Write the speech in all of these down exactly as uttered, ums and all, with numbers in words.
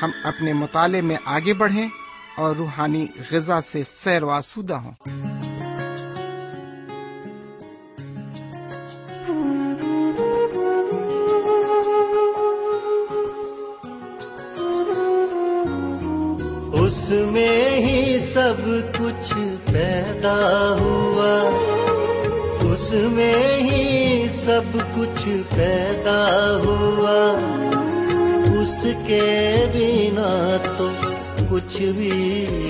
ہم اپنے مطالعے میں آگے بڑھیں اور روحانی غذا سے سیر و آسودہ ہوں۔ اس میں ہی سب کچھ پیدا ہوا، اس میں ہی سب کچھ پیدا ہوا، اس کے بنا تو کچھ بھی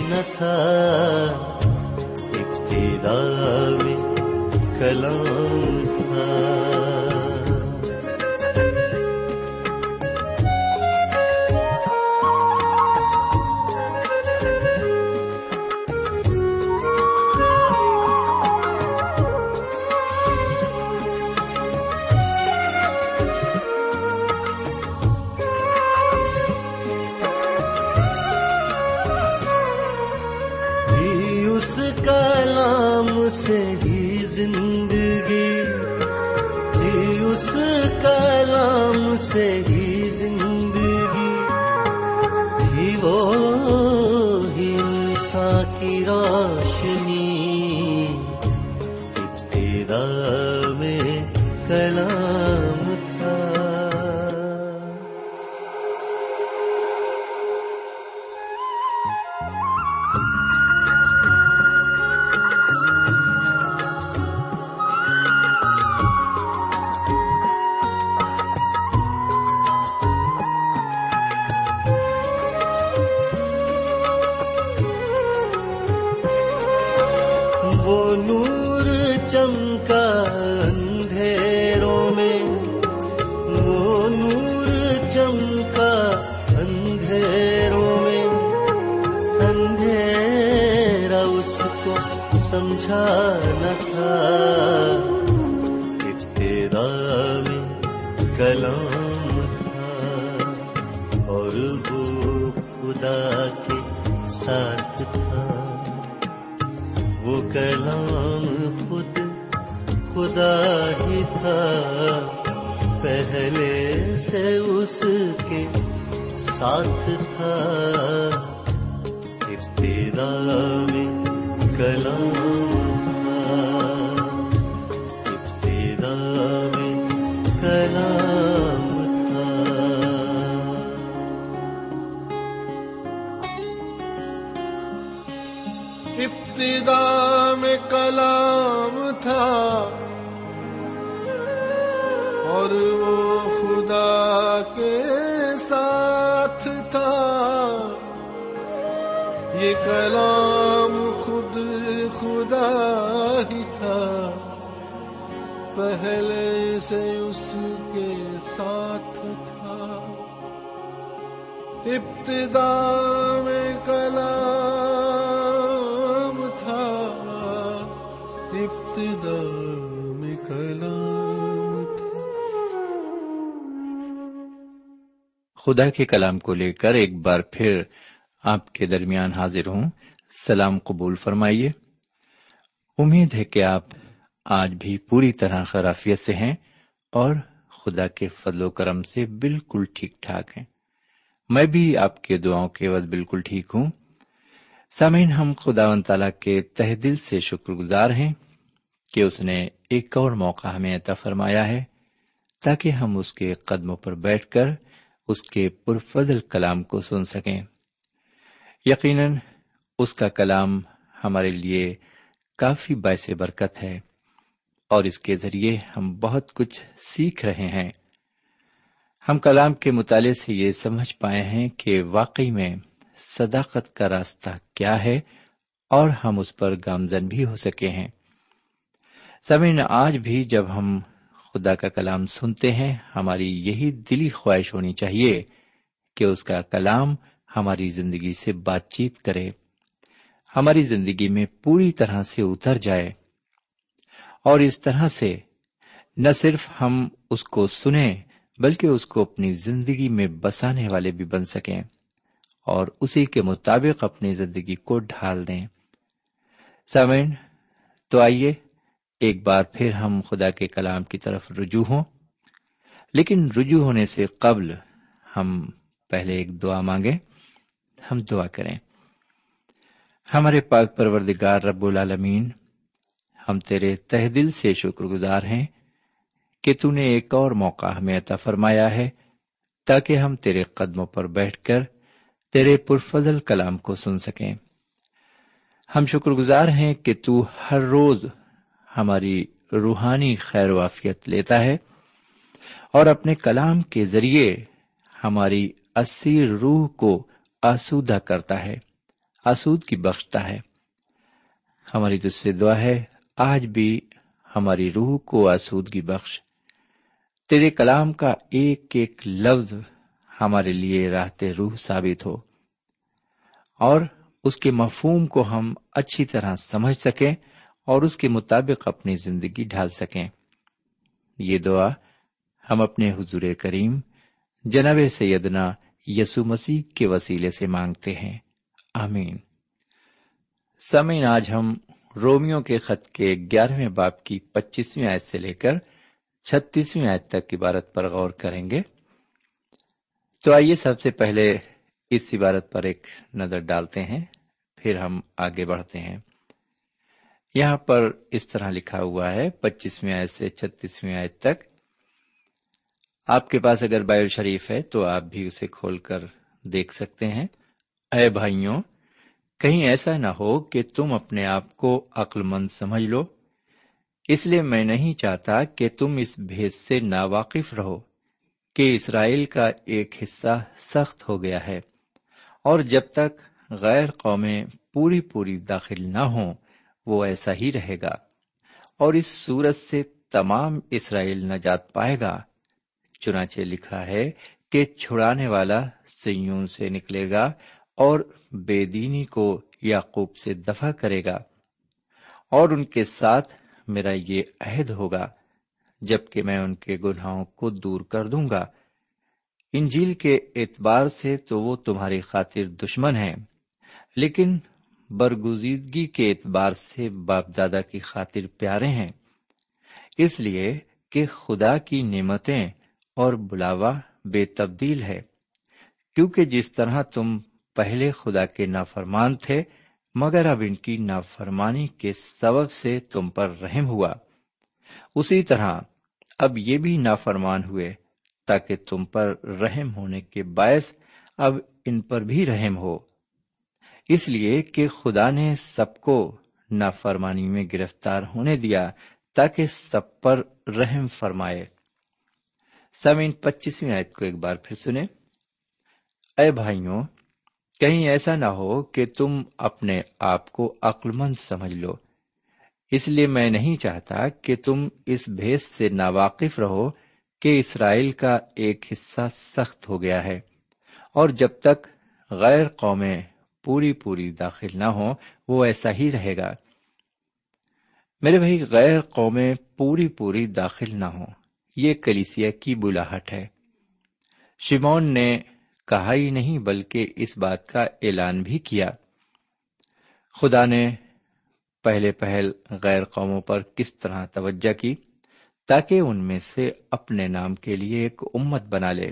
نہ تھا۔ ابتدا میں کلام تھا، سے ہی زندگی تھی، اس کلام سے ہی زندگی تھی، وہ ہی انسان کی روشنی۔ ابتدا میں کلام تھا، چمکا اندھیروں میں، وہ نور چمکا اندھیروں میں، اندھیرا اس کو سمجھا نہ تھا۔ ابتدا میں کلام تھا اور وہ خدا کے ساتھ تھا، وہ کلام خود خدا ہی تھا، پہلے سے اس کے ساتھ تھا۔ ابتدا میں کلام تھا، ابتدا میں کلام تھا۔ ابتدا میں کلام تھا اور وہ خدا کے ساتھ تھا، یہ کلام خود خدا ہی تھا، پہلے سے اس کے ساتھ تھا۔ ابتدا میں کلام تھا، ابتدا میں کلام۔ خدا کے کلام کو لے کر ایک بار پھر آپ کے درمیان حاضر ہوں، سلام قبول فرمائیے۔ امید ہے کہ آپ آج بھی پوری طرح خیریت سے ہیں اور خدا کے فضل و کرم سے بالکل ٹھیک ٹھاک ہیں۔ میں بھی آپ کے دعاؤں کے بعد بالکل ٹھیک ہوں۔ سامعین، ہم خداوند تعالیٰ کے تہ دل سے شکر گزار ہیں کہ اس نے ایک اور موقع ہمیں عطا فرمایا ہے تاکہ ہم اس کے قدموں پر بیٹھ کر اس کے پرفضل کلام کو سن سکیں۔ یقیناً اس کا کلام ہمارے لیے کافی باعث برکت ہے اور اس کے ذریعے ہم بہت کچھ سیکھ رہے ہیں۔ ہم کلام کے مطالعے سے یہ سمجھ پائے ہیں کہ واقعی میں صداقت کا راستہ کیا ہے اور ہم اس پر گامزن بھی ہو سکے ہیں۔ سامعین، آج بھی جب ہم خدا کا کلام سنتے ہیں، ہماری یہی دلی خواہش ہونی چاہیے کہ اس کا کلام ہماری زندگی سے بات چیت کرے، ہماری زندگی میں پوری طرح سے اتر جائے، اور اس طرح سے نہ صرف ہم اس کو سنیں بلکہ اس کو اپنی زندگی میں بسانے والے بھی بن سکیں اور اسی کے مطابق اپنی زندگی کو ڈھال دیں۔ سامعین، تو آئیے ایک بار پھر ہم خدا کے کلام کی طرف رجوع ہوں، لیکن رجوع ہونے سے قبل ہم پہلے ایک دعا مانگیں۔ ہم دعا کریں۔ ہمارے پاک پروردگار رب العالمین، ہم تیرے تہ دل سے شکر گزار ہیں کہ تو نے ایک اور موقع ہمیں عطا فرمایا ہے تاکہ ہم تیرے قدموں پر بیٹھ کر تیرے پرفضل کلام کو سن سکیں۔ ہم شکر گزار ہیں کہ تو ہر روز ہماری روحانی خیر و عافیت لیتا ہے اور اپنے کلام کے ذریعے ہماری اسیر روح کو آسودہ کرتا ہے، آسودگی بخشتا ہے۔ ہماری تجھ سے دعا ہے، آج بھی ہماری روح کو آسودگی بخش، تیرے کلام کا ایک ایک لفظ ہمارے لیے راحت روح ثابت ہو اور اس کے مفہوم کو ہم اچھی طرح سمجھ سکیں اور اس کے مطابق اپنی زندگی ڈھال سکیں۔ یہ دعا ہم اپنے حضور کریم جناب سیدنا یسوع مسیح کے وسیلے سے مانگتے ہیں، آمین۔ سامعین، آج ہم رومیوں کے خط کے گیارہویں باب کی پچیسویں آیت سے لے کر چھتیسویں آیت تک عبارت پر غور کریں گے۔ تو آئیے سب سے پہلے اس عبارت پر ایک نظر ڈالتے ہیں، پھر ہم آگے بڑھتے ہیں۔ یہاں پر اس طرح لکھا ہوا ہے، پچیسویں آیت سے چھتیسویں آیت تک۔ آپ کے پاس اگر بائبل شریف ہے تو آپ بھی اسے کھول کر دیکھ سکتے ہیں۔ اے بھائیوں، کہیں ایسا نہ ہو کہ تم اپنے آپ کو عقل مند سمجھ لو، اس لیے میں نہیں چاہتا کہ تم اس بھید سے ناواقف رہو کہ اسرائیل کا ایک حصہ سخت ہو گیا ہے، اور جب تک غیر قومیں پوری پوری داخل نہ ہوں وہ ایسا ہی رہے گا، اور اس صورت سے تمام اسرائیل نجات پائے گا۔ چنانچہ لکھا ہے کہ چھڑانے والا سیون سے نکلے گا اور بے دینی کو یعقوب سے دفع کرے گا، اور ان کے ساتھ میرا یہ عہد ہوگا جبکہ میں ان کے گناہوں کو دور کر دوں گا۔ انجیل کے اعتبار سے تو وہ تمہاری خاطر دشمن ہیں، لیکن برگزیدگی کے اعتبار سے باپ دادا کی خاطر پیارے ہیں، اس لیے کہ خدا کی نعمتیں اور بلاوا بے تبدیل ہے، کیونکہ جس طرح تم پہلے خدا کے نافرمان تھے مگر اب ان کی نافرمانی کے سبب سے تم پر رحم ہوا، اسی طرح اب یہ بھی نافرمان ہوئے تاکہ تم پر رحم ہونے کے باعث اب ان پر بھی رحم ہو، اس لیے کہ خدا نے سب کو نافرمانی میں گرفتار ہونے دیا تاکہ سب پر رحم فرمائے۔ سامعین، پچیسویں آیت کو ایک بار پھر سنیں۔ اے بھائیوں، کہیں ایسا نہ ہو کہ تم اپنے آپ کو عقل مند سمجھ لو، اس لیے میں نہیں چاہتا کہ تم اس بھید سے ناواقف رہو کہ اسرائیل کا ایک حصہ سخت ہو گیا ہے، اور جب تک غیر قومیں پوری پوری داخل نہ ہوں وہ ایسا ہی رہے گا۔ میرے بھائی، غیر قومیں پوری پوری داخل نہ ہوں، یہ کلیسیا کی بلاہٹ ہے۔ شمعون نے کہا ہی نہیں بلکہ اس بات کا اعلان بھی کیا۔ خدا نے پہلے پہل غیر قوموں پر کس طرح توجہ کی تاکہ ان میں سے اپنے نام کے لیے ایک امت بنا لے۔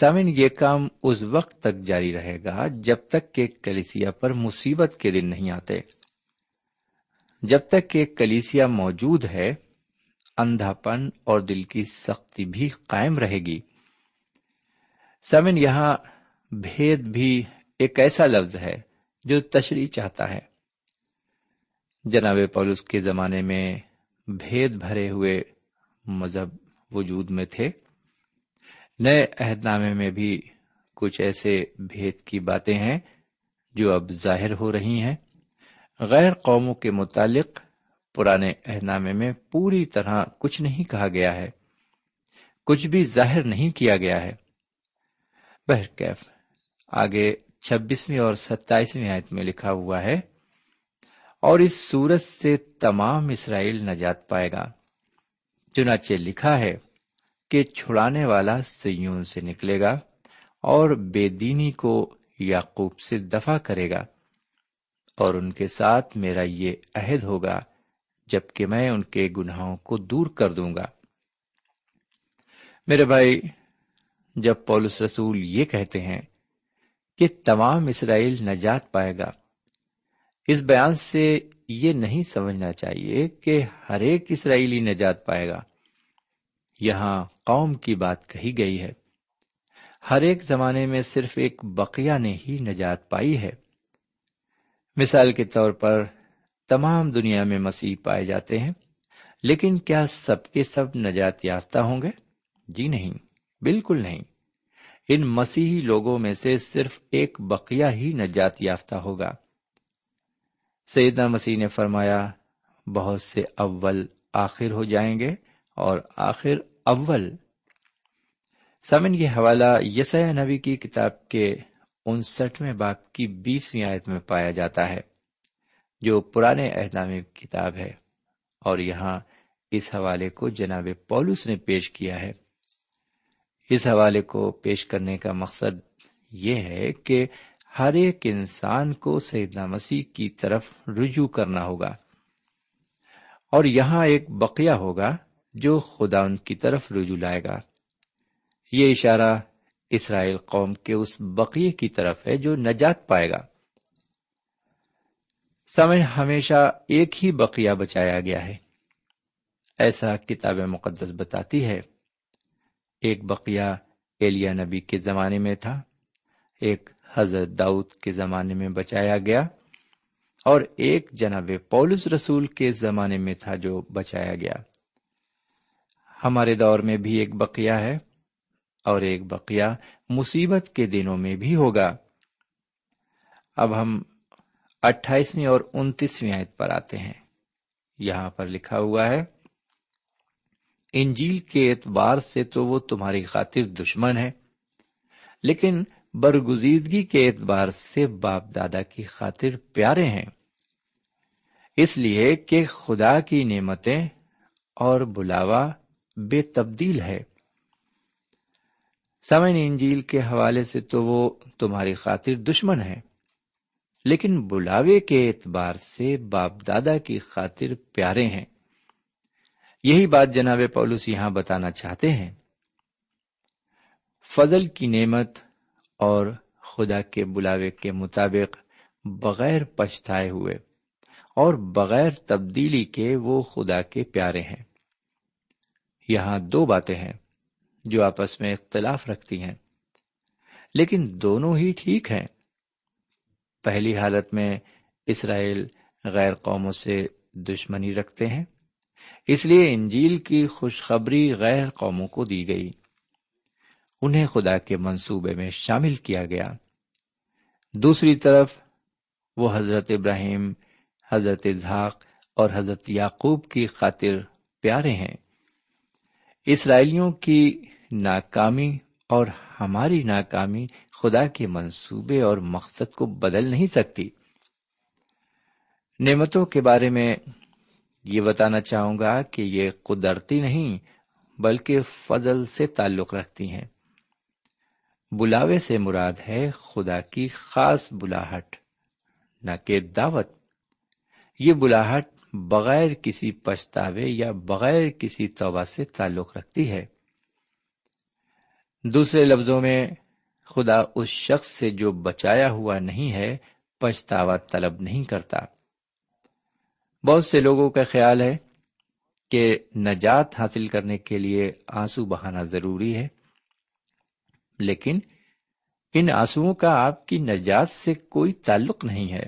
سامعین، یہ کام اس وقت تک جاری رہے گا جب تک کہ کلیسیا پر مصیبت کے دن نہیں آتے۔ جب تک کہ کلیسیا موجود ہے، اندھا پن اور دل کی سختی بھی قائم رہے گی۔ سامعین، یہاں بھید بھی ایک ایسا لفظ ہے جو تشریح چاہتا ہے۔ جناب پولس کے زمانے میں بھید بھرے ہوئے مذہب وجود میں تھے۔ نئے عہد نامے میں بھی کچھ ایسے بھید کی باتیں ہیں جو اب ظاہر ہو رہی ہیں۔ غیر قوموں کے متعلق پرانے عہد نامے میں پوری طرح کچھ نہیں کہا گیا ہے، کچھ بھی ظاہر نہیں کیا گیا ہے۔ بہرکیف آگے چھبیسویں اور ستائیسویں آیت میں لکھا ہوا ہے، اور اس صورت سے تمام اسرائیل نجات پائے گا، چنانچہ لکھا ہے کہ چھڑانے والا سیون سے نکلے گا اور بے دینی کو یعقوب سے دفع کرے گا، اور ان کے ساتھ میرا یہ عہد ہوگا جبکہ میں ان کے گناہوں کو دور کر دوں گا۔ میرے بھائی، جب پولس رسول یہ کہتے ہیں کہ تمام اسرائیل نجات پائے گا، اس بیان سے یہ نہیں سمجھنا چاہیے کہ ہر ایک اسرائیلی نجات پائے گا۔ یہاں قوم کی بات کہی گئی ہے۔ ہر ایک زمانے میں صرف ایک بقیہ نے ہی نجات پائی ہے۔ مثال کے طور پر تمام دنیا میں مسیح پائے جاتے ہیں، لیکن کیا سب کے سب نجات یافتہ ہوں گے؟ جی نہیں، بالکل نہیں۔ ان مسیحی لوگوں میں سے صرف ایک بقیہ ہی نجات یافتہ ہوگا۔ سیدنا مسیح نے فرمایا، بہت سے اول آخر ہو جائیں گے اور آخر اول۔ سامن، یہ حوالہ یسعیاہ نبی کی کتاب کے انسٹھویں باب کی بیسویں آیت میں پایا جاتا ہے، جو پرانے عہد نامے کی کتاب ہے، اور یہاں اس حوالے کو جناب پولس نے پیش کیا ہے۔ اس حوالے کو پیش کرنے کا مقصد یہ ہے کہ ہر ایک انسان کو سیدنا مسیح کی طرف رجوع کرنا ہوگا، اور یہاں ایک بقیہ ہوگا جو خدا ان کی طرف رجوع لائے گا۔ یہ اشارہ اسرائیل قوم کے اس بقیہ کی طرف ہے جو نجات پائے گا۔ سامنے، ہمیشہ ایک ہی بقیہ بچایا گیا ہے، ایسا کتاب مقدس بتاتی ہے۔ ایک بقیہ ایلیا نبی کے زمانے میں تھا، ایک حضرت داؤد کے زمانے میں بچایا گیا، اور ایک جناب پولس رسول کے زمانے میں تھا جو بچایا گیا۔ ہمارے دور میں بھی ایک بقیہ ہے، اور ایک بقیہ مصیبت کے دنوں میں بھی ہوگا۔ اب ہم اٹھائیسویں اور انتیسویں آیت پر آتے ہیں۔ یہاں پر لکھا ہوا ہے، انجیل کے اعتبار سے تو وہ تمہاری خاطر دشمن ہے، لیکن برگزیدگی کے اعتبار سے باپ دادا کی خاطر پیارے ہیں، اس لیے کہ خدا کی نعمتیں اور بلاوا بے تبدیل ہے۔ سامعین، انجیل کے حوالے سے تو وہ تمہاری خاطر دشمن ہے، لیکن بلاوے کے اعتبار سے باپ دادا کی خاطر پیارے ہیں۔ یہی بات جناب پولس یہاں بتانا چاہتے ہیں۔ فضل کی نعمت اور خدا کے بلاوے کے مطابق بغیر پچھتائے ہوئے اور بغیر تبدیلی کے وہ خدا کے پیارے ہیں۔ یہاں دو باتیں ہیں جو آپس میں اختلاف رکھتی ہیں، لیکن دونوں ہی ٹھیک ہیں۔ پہلی حالت میں اسرائیل غیر قوموں سے دشمنی رکھتے ہیں، اس لیے انجیل کی خوشخبری غیر قوموں کو دی گئی، انہیں خدا کے منصوبے میں شامل کیا گیا۔ دوسری طرف وہ حضرت ابراہیم، حضرت اسحاق اور حضرت یعقوب کی خاطر پیارے ہیں۔ اسرائیلیوں کی ناکامی اور ہماری ناکامی خدا کے منصوبے اور مقصد کو بدل نہیں سکتی۔ نعمتوں کے بارے میں یہ بتانا چاہوں گا کہ یہ قدرتی نہیں بلکہ فضل سے تعلق رکھتی ہیں۔ بلاوے سے مراد ہے خدا کی خاص بلاہٹ، نہ کہ دعوت۔ یہ بلاہٹ بغیر کسی پچھتاوے یا بغیر کسی توبہ سے تعلق رکھتی ہے۔ دوسرے لفظوں میں، خدا اس شخص سے جو بچایا ہوا نہیں ہے پچھتاوا طلب نہیں کرتا۔ بہت سے لوگوں کا خیال ہے کہ نجات حاصل کرنے کے لیے آنسو بہانا ضروری ہے، لیکن ان آنسوؤں کا آپ کی نجات سے کوئی تعلق نہیں ہے۔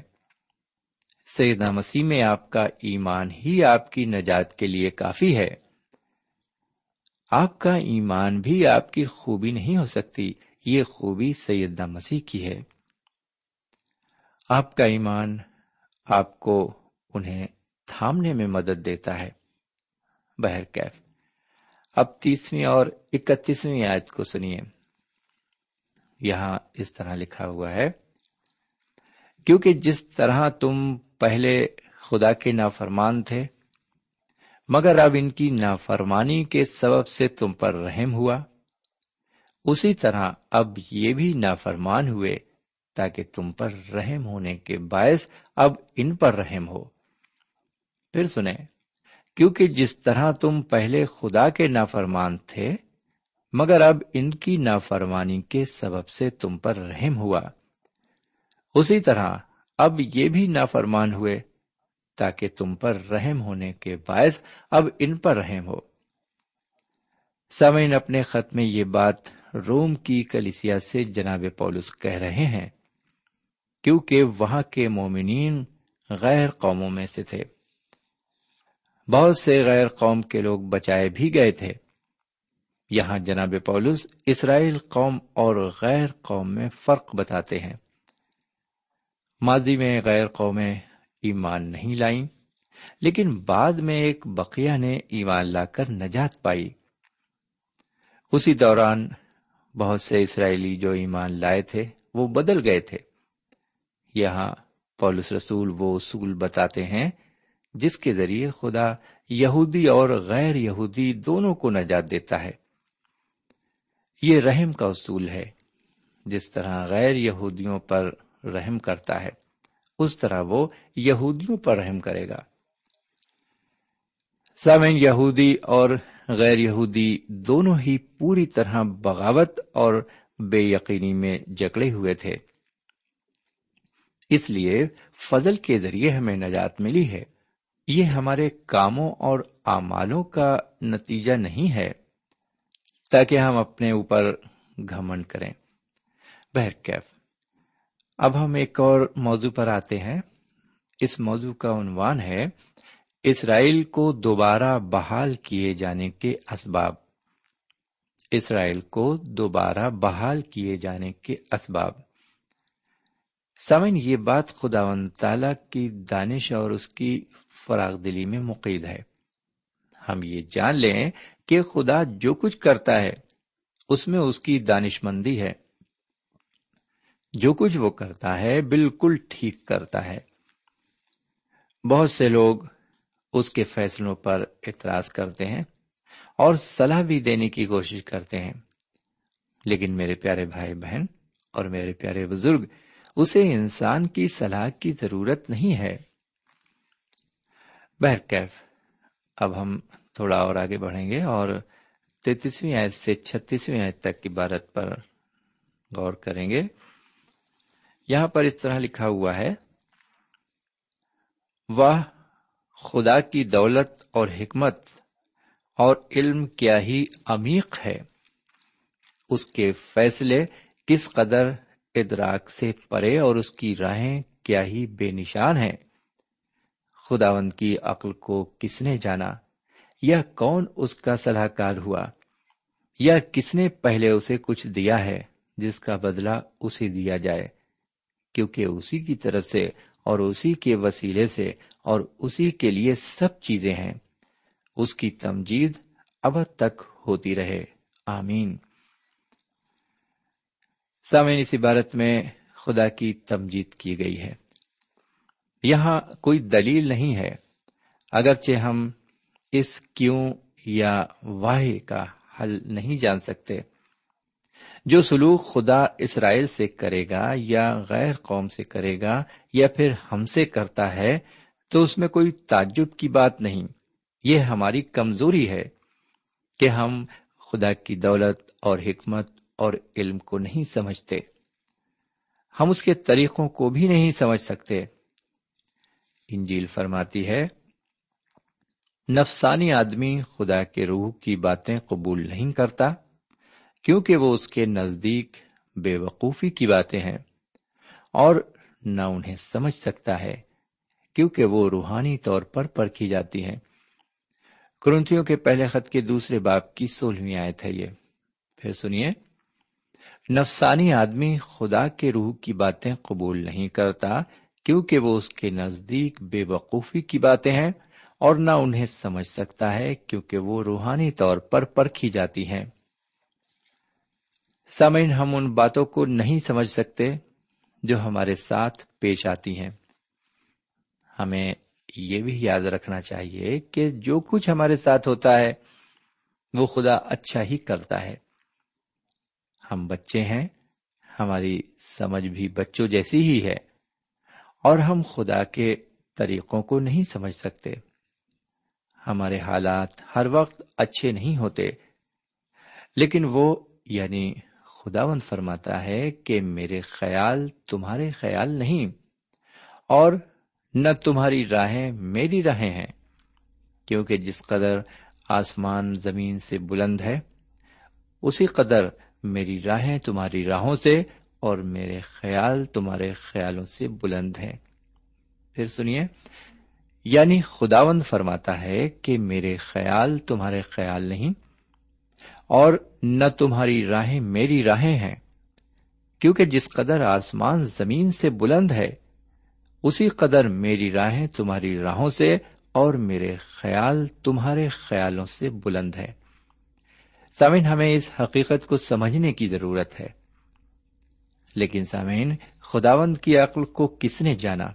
سیدنا مسیح میں آپ کا ایمان ہی آپ کی نجات کے لیے کافی ہے۔ آپ کا ایمان بھی آپ کی خوبی نہیں ہو سکتی، یہ خوبی سیدنا مسیح کی ہے۔ آپ کا ایمان آپ کو انہیں تھامنے میں مدد دیتا ہے۔ بہرکیف اب تیسویں اور اکتیسویں آیت کو سنیے۔ یہاں اس طرح لکھا ہوا ہے، کیونکہ جس طرح تم پہلے خدا کے نافرمان تھے، مگر اب ان کی نافرمانی کے سبب سے تم پر رحم ہوا، اسی طرح اب یہ بھی نافرمان ہوئے تاکہ تم پر رحم ہونے کے باعث اب ان پر رحم ہو۔ پھر سنیں، کیونکہ جس طرح تم پہلے خدا کے نافرمان تھے، مگر اب ان کی نافرمانی کے سبب سے تم پر رحم ہوا، اسی طرح اب یہ بھی نافرمان ہوئے تاکہ تم پر رحم ہونے کے باعث اب ان پر رحم ہو۔ سامعین، اپنے خط میں یہ بات روم کی کلیسیا سے جناب پولس کہہ رہے ہیں، کیونکہ وہاں کے مومنین غیر قوموں میں سے تھے۔ بہت سے غیر قوم کے لوگ بچائے بھی گئے تھے۔ یہاں جناب پولس اسرائیل قوم اور غیر قوم میں فرق بتاتے ہیں۔ ماضی میں غیر قومیں ایمان نہیں لائیں، لیکن بعد میں ایک بقیہ نے ایمان لا کر نجات پائی۔ اسی دوران بہت سے اسرائیلی جو ایمان لائے تھے وہ بدل گئے تھے۔ یہاں پولس رسول وہ اصول بتاتے ہیں جس کے ذریعے خدا یہودی اور غیر یہودی دونوں کو نجات دیتا ہے۔ یہ رحم کا اصول ہے۔ جس طرح غیر یہودیوں پر رحم کرتا ہے، اس طرح وہ یہودیوں پر رحم کرے گا۔ سامعین، یہودی اور غیر یہودی دونوں ہی پوری طرح بغاوت اور بے یقینی میں جکڑے ہوئے تھے، اس لیے فضل کے ذریعے ہمیں نجات ملی ہے۔ یہ ہمارے کاموں اور اعمالوں کا نتیجہ نہیں ہے تاکہ ہم اپنے اوپر گھمنڈ کریں۔ بہرکیف اب ہم ایک اور موضوع پر آتے ہیں۔ اس موضوع کا عنوان ہے اسرائیل کو دوبارہ بحال کیے جانے کے اسباب۔ اسرائیل کو دوبارہ بحال کیے جانے کے اسباب۔ سامعین، یہ بات خداوند تعالیٰ کی دانش اور اس کی فراغ دلی میں مقید ہے۔ ہم یہ جان لیں کہ خدا جو کچھ کرتا ہے اس میں اس کی دانش مندی ہے۔ جو کچھ وہ کرتا ہے بالکل ٹھیک کرتا ہے۔ بہت سے لوگ اس کے فیصلوں پر اعتراض کرتے ہیں اور صلاح بھی دینے کی کوشش کرتے ہیں، لیکن میرے پیارے بھائی بہن اور میرے پیارے بزرگ، اسے انسان کی صلاح کی ضرورت نہیں ہے۔ بہرکیف اب ہم تھوڑا اور آگے بڑھیں گے اور تینتیسویں آیت سے چھتیسویں آیت تک کی عبارت پر غور کریں گے۔ یہاں پر اس طرح لکھا ہوا ہے، واہ خدا کی دولت اور حکمت اور علم کیا ہی عمیق ہے، اس کے فیصلے کس قدر ادراک سے پرے اور اس کی راہیں کیا ہی بے نشان ہیں۔ خداوند کی عقل کو کس نے جانا، یا کون اس کا صلاح کار ہوا، یا کس نے پہلے اسے کچھ دیا ہے جس کا بدلہ اسے دیا جائے، کیونکہ اسی کی طرف سے اور اسی کے وسیلے سے اور اسی کے لیے سب چیزیں ہیں، اس کی تمجید اب تک ہوتی رہے، آمین۔ سامعین، اس عبارت میں خدا کی تمجید کی گئی ہے۔ یہاں کوئی دلیل نہیں ہے، اگرچہ ہم اس کیوں یا واہ کا حل نہیں جان سکتے۔ جو سلوک خدا اسرائیل سے کرے گا یا غیر قوم سے کرے گا یا پھر ہم سے کرتا ہے، تو اس میں کوئی تعجب کی بات نہیں۔ یہ ہماری کمزوری ہے کہ ہم خدا کی دولت اور حکمت اور علم کو نہیں سمجھتے، ہم اس کے طریقوں کو بھی نہیں سمجھ سکتے۔ انجیل فرماتی ہے، نفسانی آدمی خدا کے روح کی باتیں قبول نہیں کرتا، کیونکہ وہ اس کے نزدیک بے وقوفی کی باتیں ہیں اور نہ انہیں سمجھ سکتا ہے کیونکہ وہ روحانی طور پر پرکھی جاتی ہیں۔ کرنتیوں کے پہلے خط کے دوسرے باب کی سولہویں آیت ہے یہ۔ پھر سنیے، نفسانی آدمی خدا کے روح کی باتیں قبول نہیں کرتا کیونکہ وہ اس کے نزدیک بے وقوفی کی باتیں ہیں اور نہ انہیں سمجھ سکتا ہے کیونکہ وہ روحانی طور پر پرکھی جاتی ہیں۔ سامعین، ہم ان باتوں کو نہیں سمجھ سکتے جو ہمارے ساتھ پیش آتی ہیں۔ ہمیں یہ بھی یاد رکھنا چاہیے کہ جو کچھ ہمارے ساتھ ہوتا ہے وہ خدا اچھا ہی کرتا ہے۔ ہم بچے ہیں، ہماری سمجھ بھی بچوں جیسی ہی ہے اور ہم خدا کے طریقوں کو نہیں سمجھ سکتے۔ ہمارے حالات ہر وقت اچھے نہیں ہوتے، لیکن وہ یعنی خداوند فرماتا ہے کہ میرے خیال تمہارے خیال نہیں اور نہ تمہاری راہیں میری راہیں ہیں، کیونکہ جس قدر آسمان زمین سے بلند ہے اسی قدر میری راہیں تمہاری راہوں سے اور میرے خیال تمہارے خیالوں سے بلند ہیں۔ پھر سنیے، یعنی خداوند فرماتا ہے کہ میرے خیال تمہارے خیال نہیں اور نہ تمہاری راہیں میری راہیں ہیں، کیونکہ جس قدر آسمان زمین سے بلند ہے اسی قدر میری راہیں تمہاری راہوں سے اور میرے خیال تمہارے خیالوں سے بلند ہیں۔ سامعین، ہمیں اس حقیقت کو سمجھنے کی ضرورت ہے، لیکن سامعین، خداوند کی عقل کو کس نے جانا؟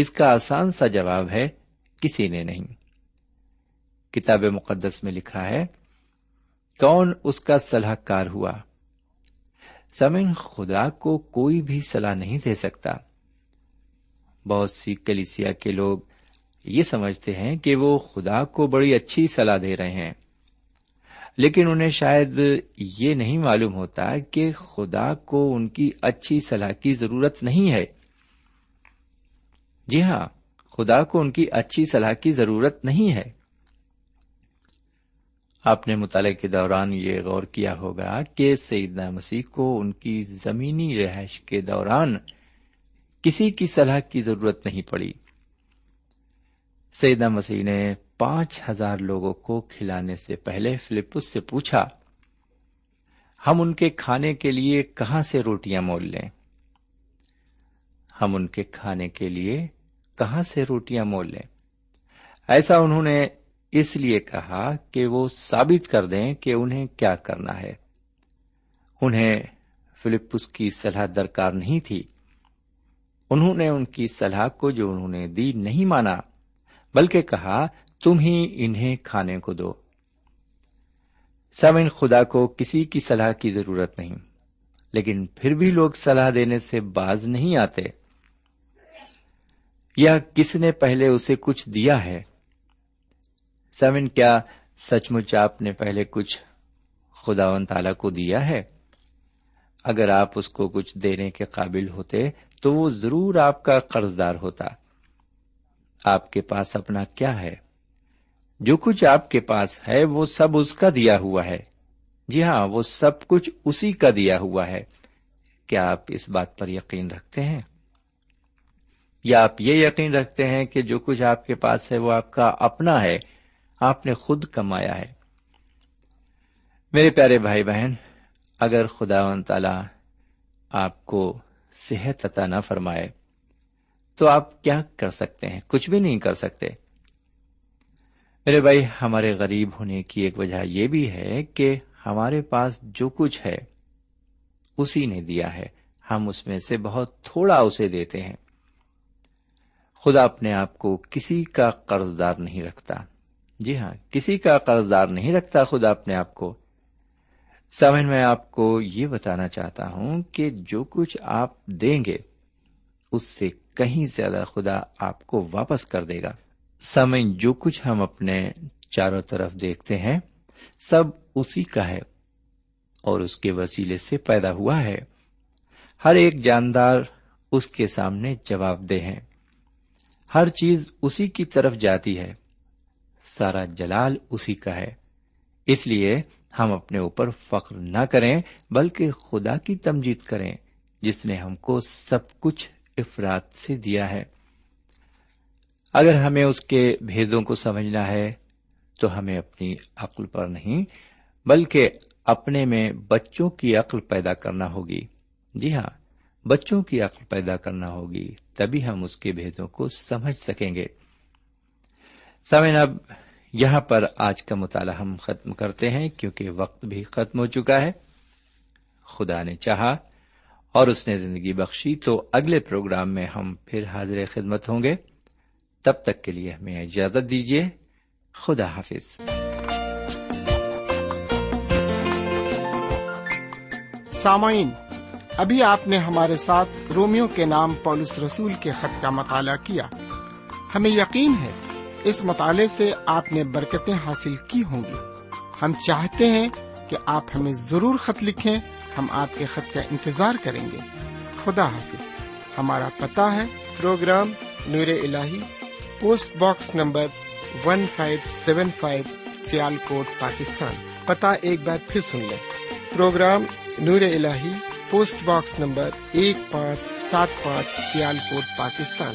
اس کا آسان سا جواب ہے، کسی نے نہیں۔ کتاب مقدس میں لکھا ہے، کون اس کا صلاح کار ہوا؟ سامعین، خدا کو کوئی بھی صلاح نہیں دے سکتا۔ بہت سی کلیسیا کے لوگ یہ سمجھتے ہیں کہ وہ خدا کو بڑی اچھی صلاح دے رہے ہیں، لیکن انہیں شاید یہ نہیں معلوم ہوتا کہ خدا کو ان کی اچھی صلاح کی ضرورت نہیں ہے۔ جی ہاں، خدا کو ان کی اچھی صلاح کی ضرورت نہیں ہے۔ آپ نے مطالعے کے دوران یہ غور کیا ہوگا کہ سیدنا مسیح کو ان کی زمینی رہائش کے دوران کسی کی صلاح کی ضرورت نہیں پڑی۔ سیدنا مسیح نے پانچ ہزار لوگوں کو کھلانے سے پہلے فلپس سے پوچھا، ہم ان کے کھانے کے لیے کہاں سے روٹیاں مول لیں ہم ان کے کھانے کے لیے کہاں سے روٹیاں مول لیں ایسا انہوں نے اس لیے کہا کہ وہ ثابت کر دیں کہ انہیں کیا کرنا ہے۔ انہیں فلپس کی صلاح درکار نہیں تھی۔ انہوں نے ان کی صلاح کو جو انہوں نے دی نہیں مانا، بلکہ کہا تم ہی انہیں کھانے کو دو۔ سامعین، خدا کو کسی کی صلاح کی ضرورت نہیں، لیکن پھر بھی لوگ صلاح دینے سے باز نہیں آتے۔ یا کس نے پہلے اسے کچھ دیا ہے؟ سامعین، کیا سچ مچ آپ نے پہلے کچھ خداوند تعالیٰ کو دیا ہے؟ اگر آپ اس کو کچھ دینے کے قابل ہوتے تو وہ ضرور آپ کا قرض دار ہوتا۔ آپ کے پاس اپنا کیا ہے؟ جو کچھ آپ کے پاس ہے وہ سب اس کا دیا ہوا ہے۔ جی ہاں، وہ سب کچھ اسی کا دیا ہوا ہے۔ کیا آپ اس بات پر یقین رکھتے ہیں؟ یا آپ یہ یقین رکھتے ہیں کہ جو کچھ آپ کے پاس ہے وہ آپ کا اپنا ہے، آپ نے خود کمایا ہے؟ میرے پیارے بھائی بہن، اگر خداوند تعالی آپ کو صحت عطا نہ فرمائے تو آپ کیا کر سکتے ہیں؟ کچھ بھی نہیں کر سکتے۔ میرے بھائی، ہمارے غریب ہونے کی ایک وجہ یہ بھی ہے کہ ہمارے پاس جو کچھ ہے اسی نے دیا ہے، ہم اس میں سے بہت تھوڑا اسے دیتے ہیں۔ خدا اپنے آپ کو کسی کا قرض دار نہیں رکھتا۔ جی ہاں، کسی کا قرض دار نہیں رکھتا خدا اپنے آپ کو۔ سامن، میں آپ کو یہ بتانا چاہتا ہوں کہ جو کچھ آپ دیں گے اس سے کہیں زیادہ خدا آپ کو واپس کر دے گا۔ سامن، جو کچھ ہم اپنے چاروں طرف دیکھتے ہیں سب اسی کا ہے اور اس کے وسیلے سے پیدا ہوا ہے۔ ہر ایک جاندار اس کے سامنے جواب دہ ہیں۔ ہر چیز اسی کی طرف جاتی ہے۔ سارا جلال اسی کا ہے۔ اس لیے ہم اپنے اوپر فخر نہ کریں بلکہ خدا کی تمجید کریں جس نے ہم کو سب کچھ افراد سے دیا ہے۔ اگر ہمیں اس کے بھیدوں کو سمجھنا ہے تو ہمیں اپنی عقل پر نہیں بلکہ اپنے میں بچوں کی عقل پیدا کرنا ہوگی۔ جی ہاں، بچوں کی عقل پیدا کرنا ہوگی، تبھی ہم اس کے بھیدوں کو سمجھ سکیں گے۔ سامعین، اب یہاں پر آج کا مطالعہ ہم ختم کرتے ہیں کیونکہ وقت بھی ختم ہو چکا ہے۔ خدا نے چاہا اور اس نے زندگی بخشی تو اگلے پروگرام میں ہم پھر حاضر خدمت ہوں گے۔ تب تک کے لیے ہمیں اجازت دیجیے، خدا حافظ۔ سامعین، ابھی آپ نے ہمارے ساتھ رومیوں کے نام پولس رسول کے خط کا مطالعہ کیا۔ ہمیں یقین ہے اس مطالعے سے آپ نے برکتیں حاصل کی ہوں گی۔ ہم چاہتے ہیں کہ آپ ہمیں ضرور خط لکھیں، ہم آپ کے خط کا انتظار کریں گے۔ خدا حافظ۔ ہمارا پتہ ہے programme Noor Ilahi, post box number one five seven five, Sialkot, Pakistan. پتہ ایک بار پھر سن لیں، program Noor Ilahi, post box number ایک پانچ سات پانچ، Sialkot, Pakistan.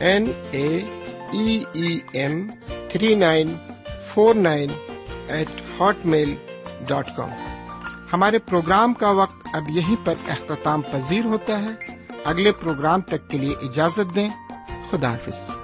N A E M three nine four nine eight Hotmail dot com. ہمارے پروگرام کا وقت اب یہیں پر اختتام پذیر ہوتا ہے۔ اگلے پروگرام تک کے لیے اجازت دیں، خدا حافظ۔